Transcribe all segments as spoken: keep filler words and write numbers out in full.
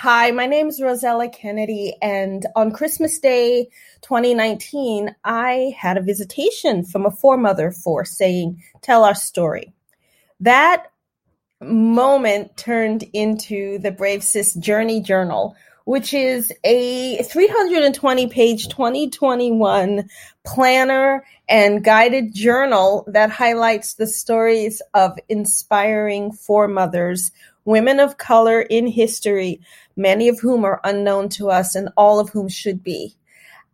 Hi, my name is Rosella Kennedy, and on Christmas Day twenty nineteen, I had a visitation from a foremother for saying, "Tell our story." That moment turned into the Brave Sis Journey Journal, which is a three hundred twenty page twenty twenty-one planner and guided journal that highlights the stories of inspiring foremothers, women of color in history, many of whom are unknown to us and all of whom should be.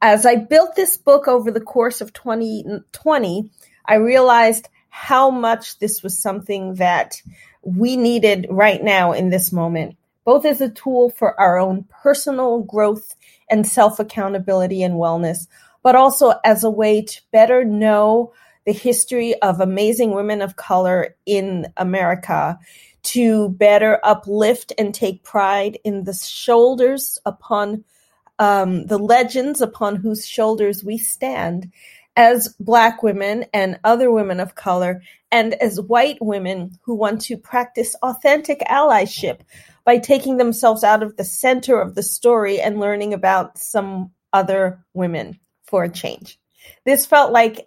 As I built this book over the course of twenty twenty, I realized how much this was something that we needed right now in this moment, both as a tool for our own personal growth and self-accountability and wellness, but also as a way to better know the history of amazing women of color in America, to better uplift and take pride in the shoulders upon um, the legends upon whose shoulders we stand as Black women and other women of color, and as white women who want to practice authentic allyship by taking themselves out of the center of the story and learning about some other women for a change. This felt like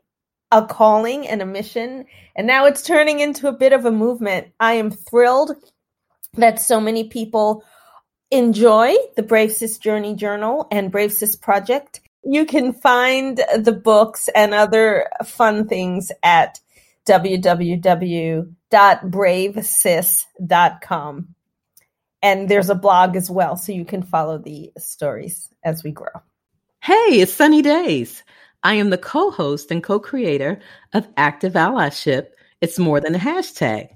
a calling and a mission, and now it's turning into a bit of a movement. I am thrilled that so many people enjoy the Brave Sis Journey Journal and Brave Sis Project. You can find the books and other fun things at w w w dot brave sis dot com. And there's a blog as well, so you can follow the stories as we grow. Hey, it's Sunny Days. I am the co-host and co-creator of Active Allyship. It's more than a hashtag.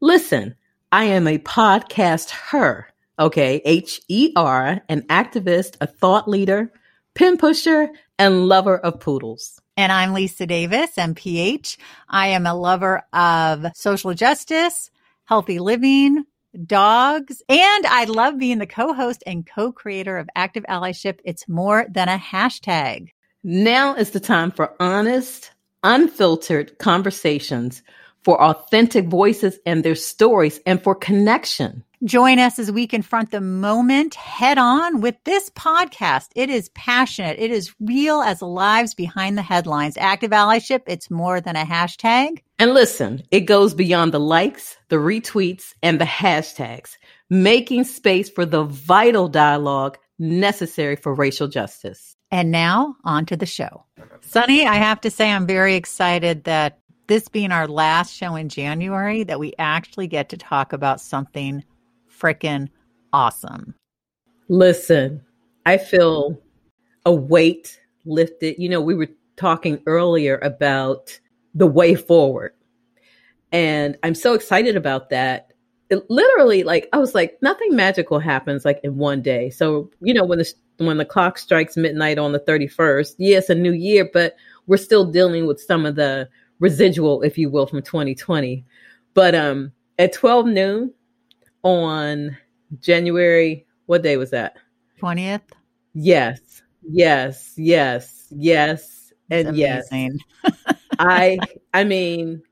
Listen, I am a podcast her, okay, H E R, an activist, a thought leader, pin pusher, and lover of poodles. And I'm Lisa Davis, M P H. I am a lover of social justice, healthy living, dogs, and I love being the co-host and co-creator of Active Allyship. It's more than a hashtag. Now is the time for honest, unfiltered conversations, for authentic voices and their stories, and for connection. Join us as we confront the moment head on with this podcast. It is passionate. It is real as the lives behind the headlines. Active Allyship, it's more than a hashtag. And listen, it goes beyond the likes, the retweets, and the hashtags, making space for the vital dialogue necessary for racial justice. And now, on to the show. Sunny, I have to say I'm very excited that this being our last show in January, that we actually get to talk about something freaking awesome. Listen, I feel a weight lifted. You know, we were talking earlier about the way forward, and I'm so excited about that. It literally, like, I was like, nothing magical happens like in one day. So, you know, when the when the clock strikes midnight on the thirty-first, yes, yeah, a new year, but we're still dealing with some of the residual, if you will, from twenty twenty. But um, at twelve noon on January, what day was that? twentieth. Yes, yes, yes, yes, and it's amazing. Yes. I, I mean,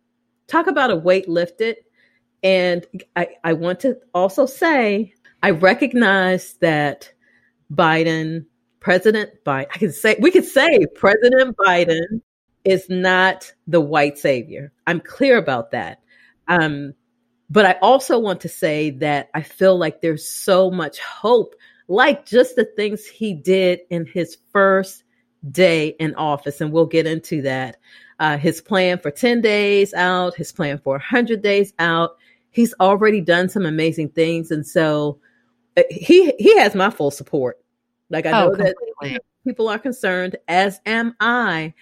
talk about a weight lifted. And I, I want to also say, I recognize that Biden, President Biden, I can say, we could say President Biden is not the white savior. I'm clear about that. Um, but I also want to say that I feel like there's so much hope, like just the things he did in his first day in office. And we'll get into that. Uh, his plan for ten days out, his plan for one hundred days out. He's already done some amazing things. And so he he has my full support. Like, I know oh, that people are concerned, as am I.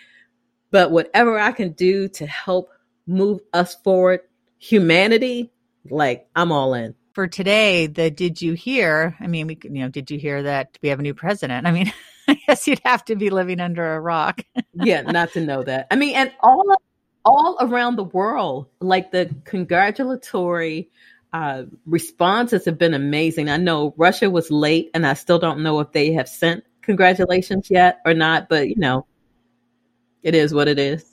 But whatever I can do to help move us forward, humanity, like, I'm all in. For today, the did you hear? I mean, we you know, did you hear that we have a new president? I mean, I guess you'd have to be living under a rock. Yeah, not to know that. I mean, and all of All around the world, like the congratulatory uh, responses have been amazing. I know Russia was late, and I still don't know if they have sent congratulations yet or not. But, you know, it is what it is.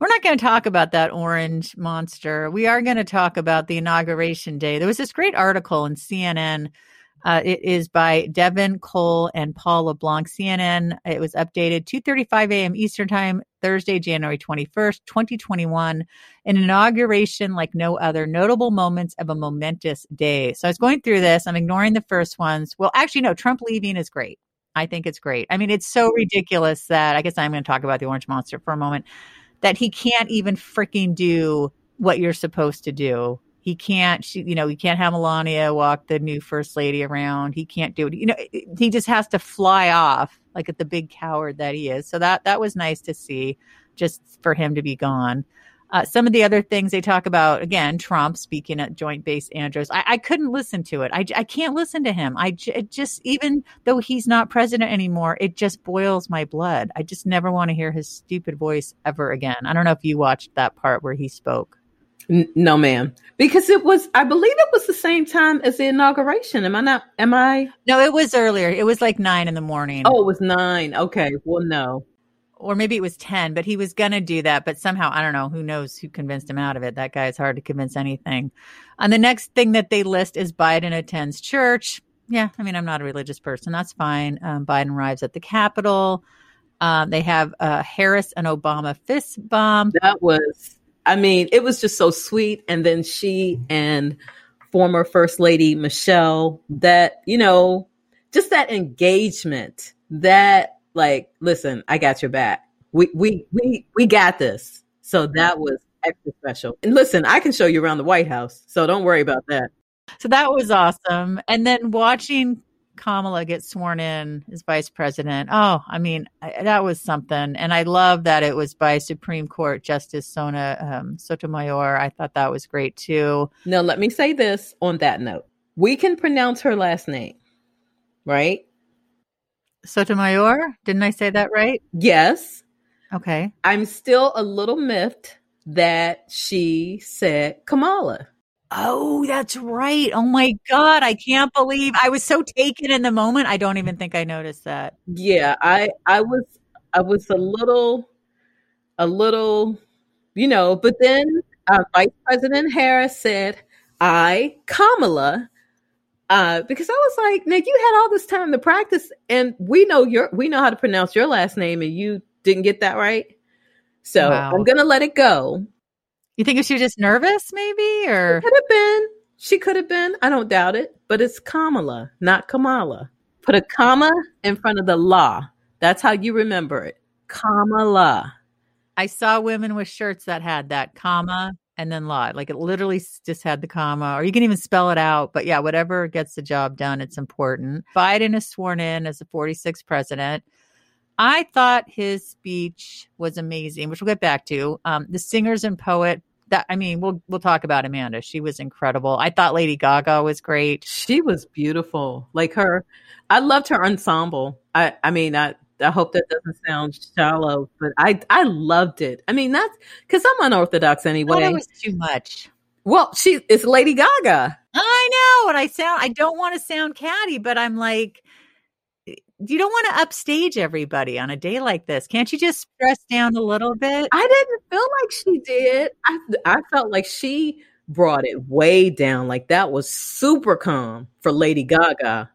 We're not going to talk about that orange monster. We are going to talk about the inauguration day. There was this great article in C N N Uh, it is by Devin Cole and Paul LeBlanc, C N N. It was updated two thirty-five a.m. Eastern Time, Thursday, January twenty-first, twenty twenty-one. An inauguration like no other. Notable moments of a momentous day. So I was going through this. I'm ignoring the first ones. Well, actually, no, Trump leaving is great. I think it's great. I mean, it's so ridiculous that I guess I'm going to talk about the orange monster for a moment, that he can't even freaking do what you're supposed to do. He can't, she, you know, he can't have Melania walk the new first lady around. He can't do it. You know, he just has to fly off like at the big coward that he is. So that that was nice to see, just for him to be gone. Uh, some of the other things they talk about, again, Trump speaking at Joint Base Andrews. I, I couldn't listen to it. I, I can't listen to him. I it just, even though he's not president anymore, it just boils my blood. I just never want to hear his stupid voice ever again. I don't know if you watched that part where he spoke. No, ma'am, because it was, I believe it was the same time as the inauguration. Am I not? Am I? No, it was earlier. It was like nine in the morning. Oh, it was nine. Okay. Well, no. Or maybe it was ten, but he was going to do that. But somehow, I don't know, who knows who convinced him out of it. That guy is hard to convince anything. And the next thing that they list is Biden attends church. Yeah. I mean, I'm not a religious person. That's fine. Um, Biden arrives at the Capitol. Um, they have uh, Harris and Obama fist bump. That was... I mean, it was just so sweet. And then she and former First Lady Michelle, that, you know, just that engagement, that like, listen, I got your back. We we we we got this. So that was extra special. And listen, I can show you around the White House. So don't worry about that. So that was awesome. And then watching Kamala gets sworn in as vice president. Oh, I mean, I, that was something. And I love that it was by Supreme Court Justice Sonia um, Sotomayor. I thought that was great, too. Now, let me say this on that note. We can pronounce her last name, right? Sotomayor? Didn't I say that right? Yes. Okay. I'm still a little miffed that she said Kamala. Oh, that's right. Oh, my God. I can't believe I was so taken in the moment. I don't even think I noticed that. Yeah, I, I was I was a little a little, you know, but then uh, Vice President Harris said, I, Kamala, uh, because I was like, Nick, you had all this time to practice and we know your we know how to pronounce your last name and you didn't get that right. So wow. I'm going to let it go. You think if she was just nervous, maybe, or she could have been. She could have been. I don't doubt it. But it's Kamala, not Kamala. Put a comma in front of the law. That's how you remember it. Kamala. I saw women with shirts that had that comma and then law. Like it literally just had the comma, or you can even spell it out. But yeah, whatever gets the job done, it's important. Biden is sworn in as the forty-sixth president. I thought his speech was amazing, which we'll get back to. Um, the singers and poet that, I mean, we'll, we'll talk about Amanda. She was incredible. I thought Lady Gaga was great. She was beautiful. Like her, I loved her ensemble. I, I mean, I, I hope that doesn't sound shallow, but I, I loved it. I mean, that's because I'm unorthodox anyway. I thought it was too much. Well, she it's Lady Gaga. I know. And I sound, I don't want to sound catty, but I'm like, you don't want to upstage everybody on a day like this. Can't you just dress down a little bit? I didn't feel like she did. I, I felt like she brought it way down. Like that was super calm for Lady Gaga.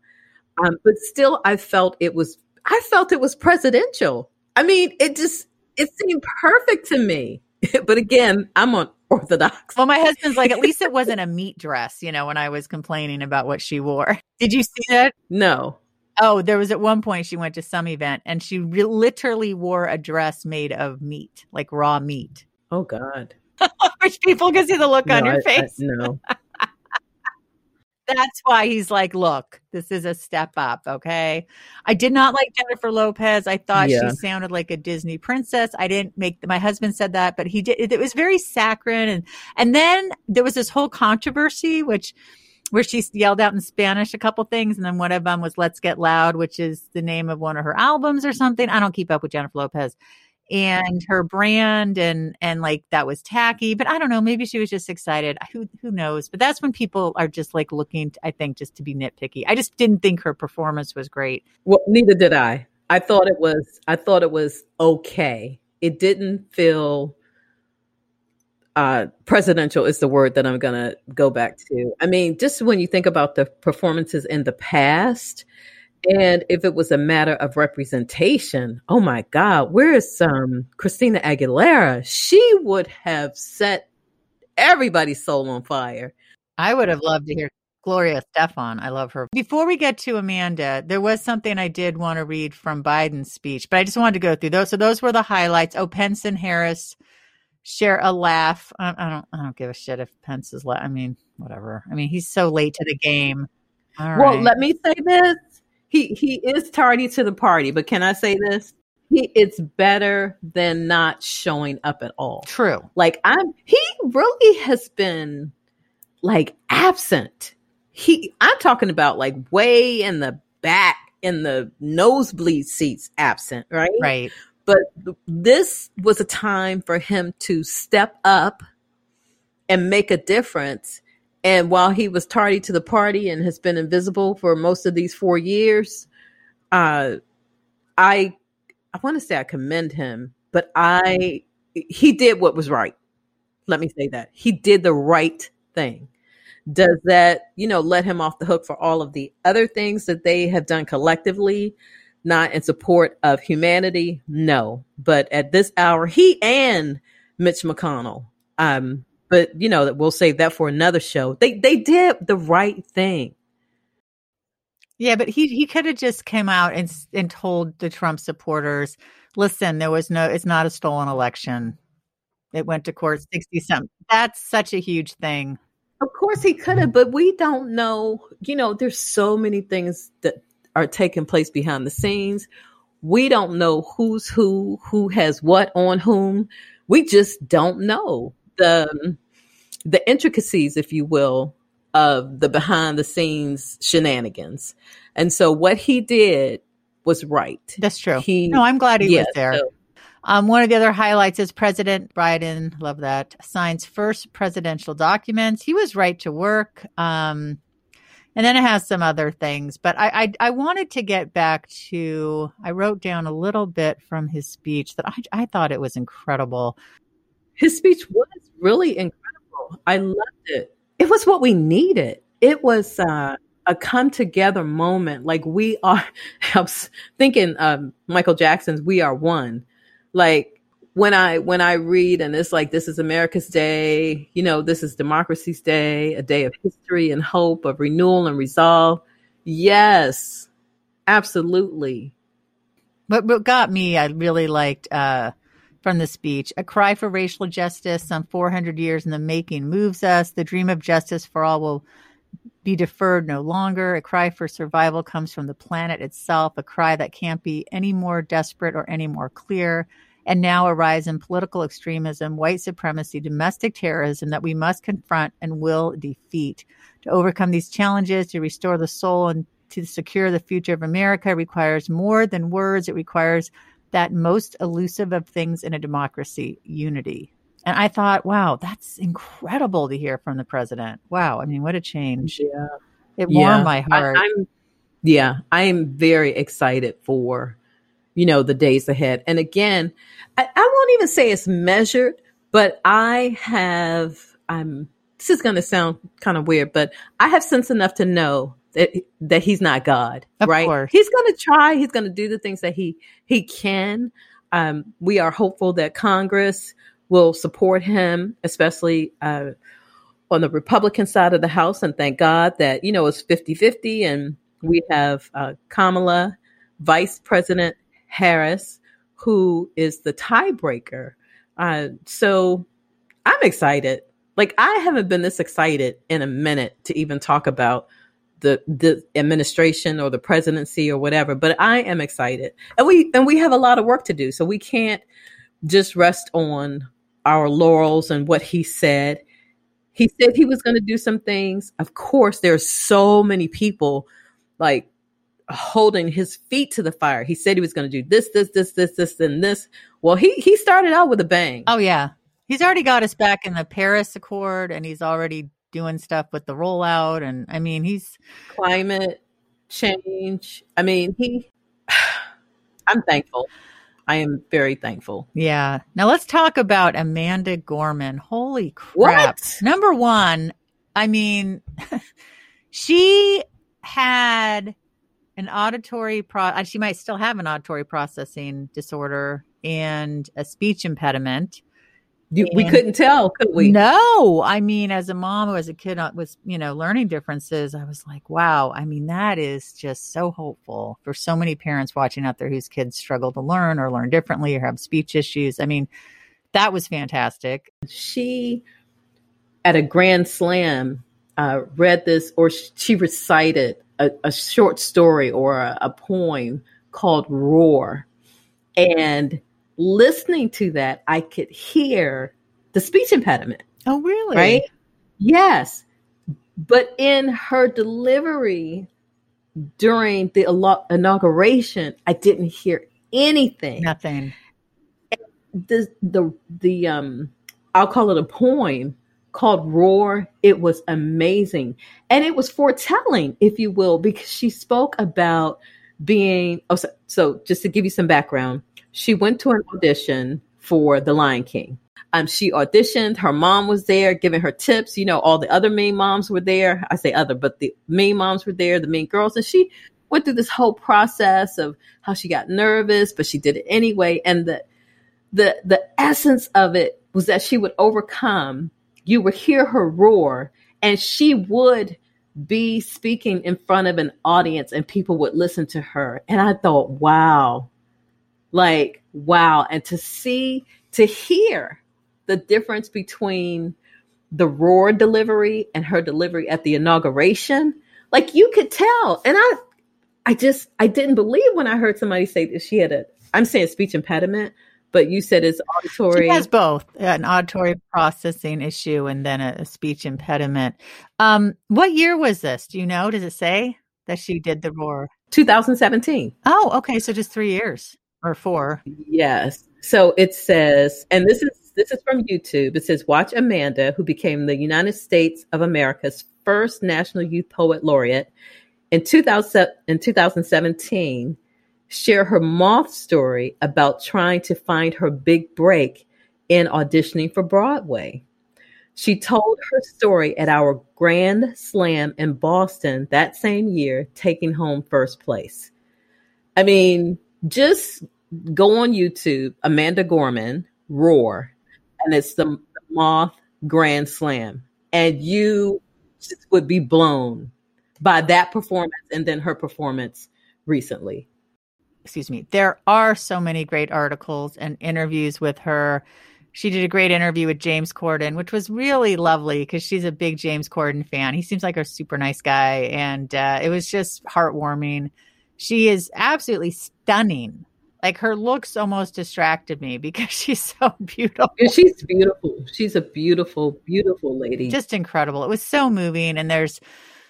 Um, but still, I felt it was, I felt it was presidential. I mean, it just, it seemed perfect to me. But again, I'm on Orthodox. Well, my husband's like, at least it wasn't a meat dress, you know, when I was complaining about what she wore. Did you see that? No. Oh, there was at one point she went to some event and she re- literally wore a dress made of meat, like raw meat. Oh, God. Which people can see the look no, on your I, face. I, no. That's why he's like, look, this is a step up, okay? I did not like Jennifer Lopez. I thought yeah. she sounded like a Disney princess. I didn't make, the, my husband said that, but he did. It, it was very saccharine. And, and then there was this whole controversy, which... where she yelled out in Spanish a couple things. And then one of them was Let's Get Loud, which is the name of one of her albums or something. I don't keep up with Jennifer Lopez and her brand. And, and like, that was tacky, but I don't know, maybe she was just excited. Who, who knows? But that's when people are just like looking, I think, just to be nitpicky. I just didn't think her performance was great. Well, neither did I. I thought it was, I thought it was okay. It didn't feel uh, presidential is the word that I'm going to go back to. I mean, just when you think about the performances in the past, and if it was a matter of representation, oh my God, where's um, Christina Aguilera? She would have set everybody's soul on fire. I would have loved to hear Gloria Stefan. I love her. Before we get to Amanda, there was something I did want to read from Biden's speech, but I just wanted to go through those. So those were the highlights. Oh, Pence and Harris share a laugh. I, I don't. I don't give a shit if Pence is. La- I mean, whatever. I mean, he's so late to the game. All well, right. Let me say this: he he is tardy to the party. But can I say this? He it's better than not showing up at all. True. Like I'm. He really has been like absent. He, I'm talking about like way in the back, in the nosebleed seats, absent, right? Right. But this was a time for him to step up and make a difference. And while he was tardy to the party and has been invisible for most of these four years, uh, I, I want to say I commend him, but I, he did what was right. Let me say that. He did the right thing. Does that, you know, let him off the hook for all of the other things that they have done collectively, not in support of humanity? No. But at this hour, he and Mitch McConnell, um, but, you know, we'll save that for another show. They they did the right thing. Yeah, but he, he could have just came out and and told the Trump supporters, listen, there was no, it's not a stolen election. It went to court sixty something. That's such a huge thing. Of course he could have, but we don't know. You know, there's so many things that are taking place behind the scenes. We don't know who's who, who has what on whom. We just don't know the the intricacies, if you will, of the behind the scenes shenanigans. And so what he did was right. That's true. He, no, I'm glad he yeah, was there. So, Um, one of the other highlights is President Biden, love that, signs first presidential documents. He was right to work. Um, and then it has some other things. But I, I I wanted to get back to, I wrote down a little bit from his speech that I, I thought it was incredible. His speech was really incredible. I loved it. It was what we needed. It was uh, a come together moment. Like we are, I was thinking um, Michael Jackson's We Are One. Like when I, when I read and it's like, this is America's day, you know, this is democracy's day, a day of history and hope, of renewal and resolve. Yes, absolutely. But what got me, I really liked uh, from the speech, a cry for racial justice, some four hundred years in the making moves us. The dream of justice for all will be deferred no longer. A cry for survival comes from the planet itself, a cry that can't be any more desperate or any more clear. And now a rise in political extremism, white supremacy, domestic terrorism that we must confront and will defeat. To overcome these challenges, to restore the soul and to secure the future of America requires more than words. It requires that most elusive of things in a democracy, unity. And I thought, wow, that's incredible to hear from the president. Wow. I mean, what a change. Yeah. It warmed yeah. my heart. I, I'm, yeah. I am very excited for, you know, the days ahead. And again, I, I won't even say it's measured, but I have, I'm, this is going to sound kind of weird, but I have sense enough to know that, that he's not God, of right? Course. He's going to try. He's going to do the things that he, he can. Um, we are hopeful that Congress will support him, especially uh, on the Republican side of the House. And thank God that, you know, it's fifty-fifty and we have uh, Kamala, Vice President Harris, who is the tiebreaker. Uh, so I'm excited. Like I haven't been this excited in a minute to even talk about the the administration or the presidency or whatever, but I am excited. And we, and we have a lot of work to do. So we can't just rest on our laurels and what he said. He said he was going to do some things. Of course, there's so many people like holding his feet to the fire. He said he was going to do this, this, this, this, this, and this. Well, he he started out with a bang. Oh, yeah. He's already got us back in the Paris Accord, and he's already doing stuff with the rollout. And I mean, he's climate change. I mean, he I'm thankful. I am very thankful. Yeah. Now let's talk about Amanda Gorman. Holy crap. What? Number one, I mean, she had an auditory, pro- she might still have an auditory processing disorder and a speech impediment. You, we couldn't tell, could we? No. I mean, as a mom, as a kid with, you know, learning differences, I was like, wow. I mean, that is just so hopeful for so many parents watching out there whose kids struggle to learn or learn differently or have speech issues. I mean, that was fantastic. She, at a Grand Slam, uh, read this, or she recited a, a short story or a, a poem called Roar. And listening to that, I could hear the speech impediment. Oh, really? Right? Yes. But in her delivery during the inauguration, I didn't hear anything. Nothing. The, the, the, um, I'll call it a poem called Roar. It was amazing. And it was foretelling, if you will, because she spoke about being, oh, so, so just to give you some background, she went to an audition for The Lion King. Um, she auditioned. Her mom was there giving her tips. You know, all the other main moms were there. I say other, but the main moms were there, the main girls. And she went through this whole process of how she got nervous, but she did it anyway. And the the the essence of it was that she would overcome. You would hear her roar, and she would be speaking in front of an audience, and people would listen to her. And I thought, wow. Like, wow. And to see, to hear the difference between the roar delivery and her delivery at the inauguration, like you could tell. And I, I just, I didn't believe when I heard somebody say that she had a, I'm saying speech impediment, but you said it's auditory. She has both an auditory processing issue and then a, a speech impediment. Um, what year was this? Do you know, does it say that she did the roar? two thousand seventeen. Oh, okay. So just three years. Or four. Yes. So it says, and this is this is from YouTube. It says, watch Amanda, who became the United States of America's first National Youth Poet Laureate in two thousand, in twenty seventeen, share her Moth story about trying to find her big break in auditioning for Broadway. She told her story at our Grand Slam in Boston that same year, taking home first place. I mean, just go on YouTube, Amanda Gorman, Roar, and it's the, the Moth Grand Slam. And you just would be blown by that performance and then her performance recently. Excuse me. There are so many great articles and interviews with her. She did a great interview with James Corden, which was really lovely because she's a big James Corden fan. He seems like a super nice guy. And uh, it was just heartwarming. She is absolutely stunning. Like, her looks almost distracted me because she's so beautiful. Yeah, she's beautiful. She's a beautiful, beautiful lady. Just incredible. It was so moving. And there's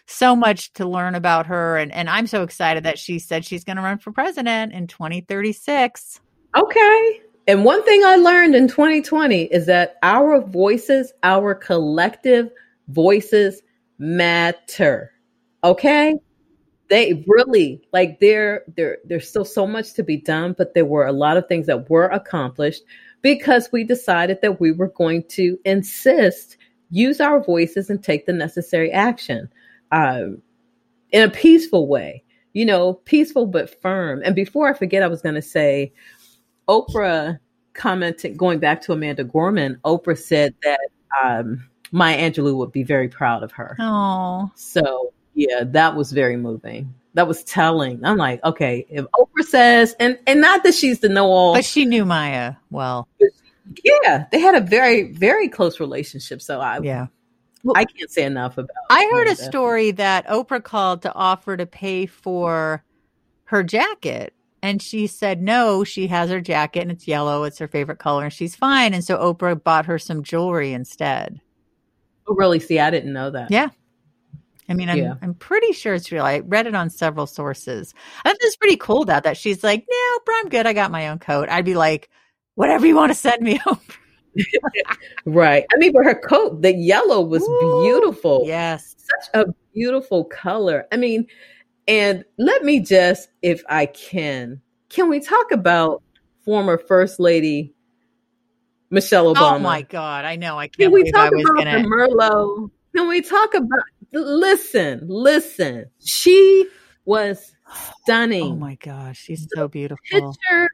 so much to learn about her. And, and I'm so excited that she said she's going to run for president in twenty thirty-six. Okay. And one thing I learned in twenty twenty is that our voices, our collective voices matter. Okay. They really, like, there, there, there's still so much to be done, but there were a lot of things that were accomplished because we decided that we were going to insist, use our voices and take the necessary action uh, in a peaceful way, you know, peaceful but firm. And before I forget, I was going to say, Oprah commented, going back to Amanda Gorman, Oprah said that um, Maya Angelou would be very proud of her. Oh, so. Yeah, that was very moving. That was telling. I'm like, okay, if Oprah says, and, and not that she's the know-all. But she knew Maya well. Yeah, they had a very, very close relationship. So I yeah, I can't say enough about it. I heard a story that Oprah called to offer to pay for her jacket. And she said, no, she has her jacket and it's yellow. It's her favorite color and she's fine. And so Oprah bought her some jewelry instead. Oh, really? See, I didn't know that. Yeah. I mean, I'm, yeah. I'm pretty sure it's real. I read it on several sources. I thought it was pretty cool that, that she's like, no, bro, I'm good. I got my own coat. I'd be like, whatever you want to send me home. Right. I mean, but her coat, the yellow was Ooh, beautiful. Yes. Such a beautiful color. I mean, and let me just, if I can, can we talk about former First Lady Michelle Obama. Oh my God, I know. I can't Can we believe talk I was about gonna... the Merlot? Can we talk about, listen, listen. She was stunning. Oh my gosh, she's the so beautiful. Picture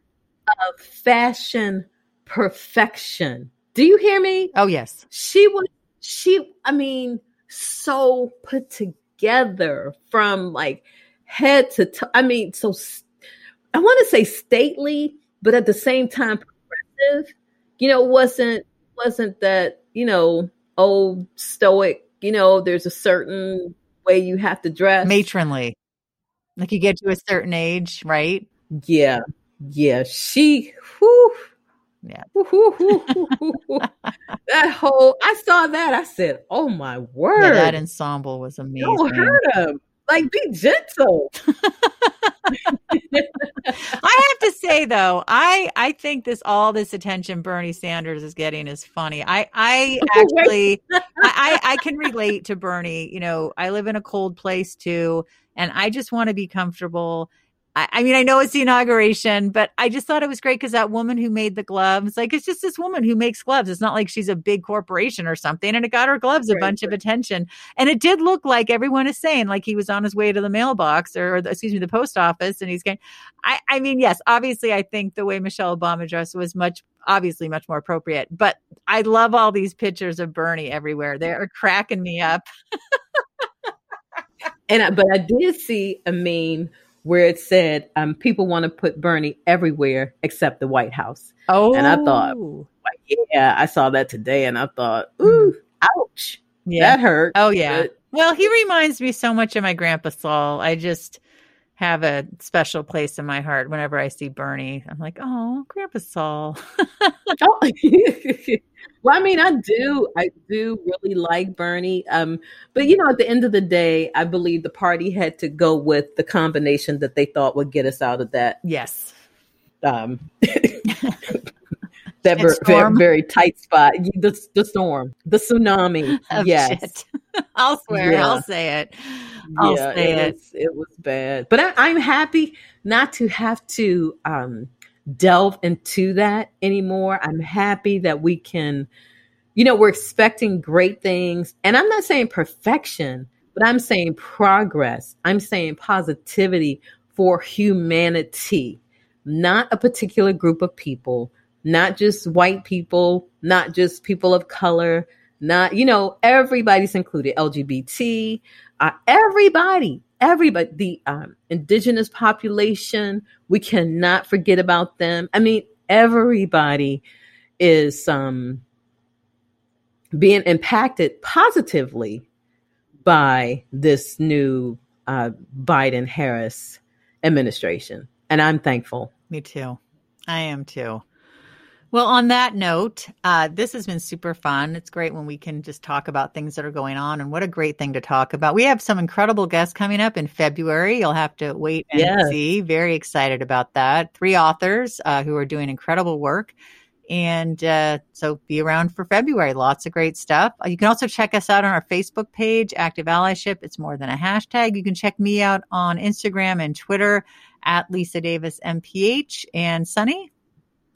of fashion perfection. Do you hear me? Oh yes. She was, she, I mean, so put together from like head to toe. I mean, so st- I want to say stately, but at the same time progressive. You know, wasn't wasn't that, you know, old stoic, you know, there's a certain way you have to dress. Matronly. Like you get to a certain age, right? Yeah. Yeah. She, whew. Yeah. Whew, whew, whew, whew, whew, whew. That whole, I saw that. I said, oh my word. Yeah, that ensemble was amazing. You don't hurt him. Like, be gentle. I have to say though, I, I think this, all this attention Bernie Sanders is getting is funny. I, I actually, I, I can relate to Bernie. You know, I live in a cold place too, and I just want to be comfortable. I, I mean, I know it's the inauguration, but I just thought it was great because that woman who made the gloves, like, it's just this woman who makes gloves. It's not like she's a big corporation or something. And it got her gloves right, a bunch right. of attention. And it did look like everyone is saying, like, he was on his way to the mailbox or, or the, excuse me, the post office. And he's going, I, I mean, yes, obviously, I think the way Michelle Obama dressed was much, obviously much more appropriate. But I love all these pictures of Bernie everywhere. They are cracking me up. and I, But I did see a meme where it said, um, people want to put Bernie everywhere except the White House. Oh. And I thought, like, yeah, I saw that today. And I thought, ooh, mm-hmm. ouch. Yeah. That hurt. Oh, yeah. But- well, he reminds me so much of my grandpa Saul. I just have a special place in my heart whenever I see Bernie. I'm like, oh, grandpa Saul. oh. Well, I mean, I do. I do really like Bernie. Um, but, you know, at the end of the day, I believe the party had to go with the combination that they thought would get us out of that. Yes. Um, that ver- very, very tight spot. The, the storm. The tsunami. Oh, yes. Shit. I'll swear. Yeah. I'll say it. I'll yeah, say it. It. Was, it was bad. But I, I'm happy not to have to... Um, delve into that anymore. I'm happy that we can, you know, we're expecting great things. And I'm not saying perfection, but I'm saying progress. I'm saying positivity for humanity, not a particular group of people, not just white people, not just people of color, not, you know, everybody's included, L G B T, uh, everybody. Everybody, the um, indigenous population, we cannot forget about them. I mean, everybody is um, being impacted positively by this new uh, Biden-Harris administration. And I'm thankful. Me too. I am too. Well, on that note, uh, this has been super fun. It's great when we can just talk about things that are going on, and what a great thing to talk about. We have some incredible guests coming up in February. You'll have to wait and yes. see. Very excited about that. Three authors uh, who are doing incredible work. And uh, so be around for February. Lots of great stuff. You can also check us out on our Facebook page, Active Allyship. It's more than a hashtag. You can check me out on Instagram and Twitter at Lisa Davis M P H. And Sunny?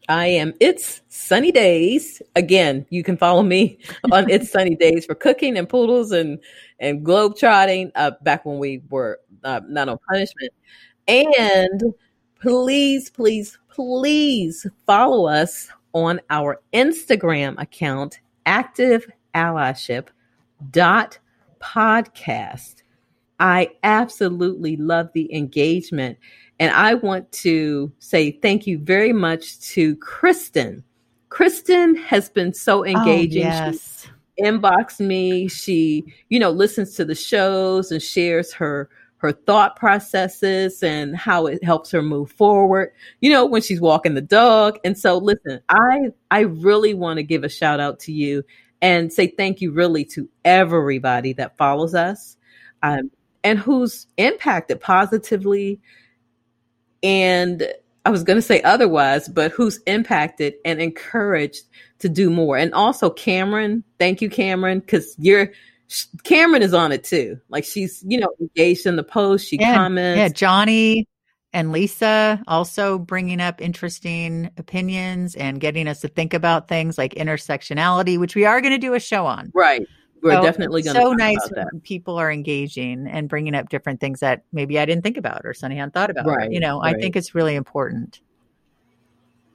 I am It's Sunny Days. Again, you can follow me on It's Sunny Days for cooking and poodles and, and globe trotting uh, back when we were uh, not on punishment. And please, please, please follow us on our Instagram account, active allyship dot podcast. I absolutely love the engagement. And I want to say thank you very much to Kristen. Kristen has been so engaging. Oh, yes. She inboxed me. She, you know, listens to the shows and shares her, her thought processes and how it helps her move forward, you know, when she's walking the dog. And so listen, I, I really want to give a shout out to you and say thank you really to everybody that follows us um, and who's impacted positively. And I was going to say otherwise, but who's impacted and encouraged to do more. And also Cameron, thank you, Cameron, because you're Cameron is on it too. Like she's, you know, engaged in the post. She yeah, comments. Yeah, Johnny. and Lisa also bringing up interesting opinions and getting us to think about things like intersectionality, which we are going to do a show on. Right. We're so, definitely going to so talk nice about that. When people are engaging and bringing up different things that maybe I didn't think about or Sunny hadn't thought about. Right, you know, right. I think it's really important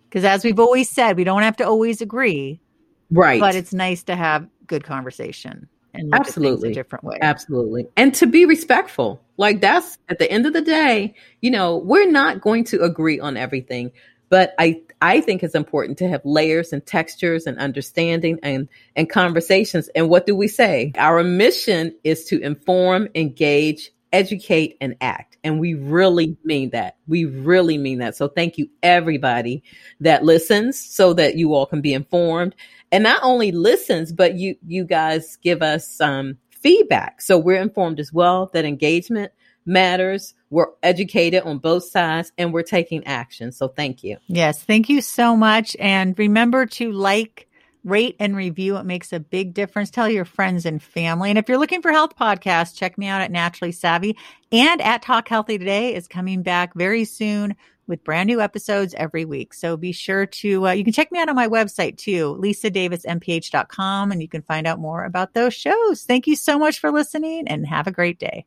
because as we've always said, we don't have to always agree. Right. But it's nice to have good conversation and look Absolutely. At things a different way. Absolutely. And to be respectful. Like that's at the end of the day, you know, we're not going to agree on everything. But I, I think it's important to have layers and textures and understanding and, and conversations. And what do we say? Our mission is to inform, engage, educate, and act. And we really mean that. We really mean that. So thank you, everybody that listens so that you all can be informed. And not only listens, but you, you guys give us some um, feedback. So we're informed as well that engagement matters. We're educated on both sides and we're taking action. So thank you. Yes. Thank you so much. And remember to like, rate, and review. It makes a big difference. Tell your friends and family. And if you're looking for health podcasts, check me out at Naturally Savvy and at Talk Healthy Today is coming back very soon with brand new episodes every week. So be sure to, uh, you can check me out on my website too, lisa davis m p h dot com. And you can find out more about those shows. Thank you so much for listening and have a great day.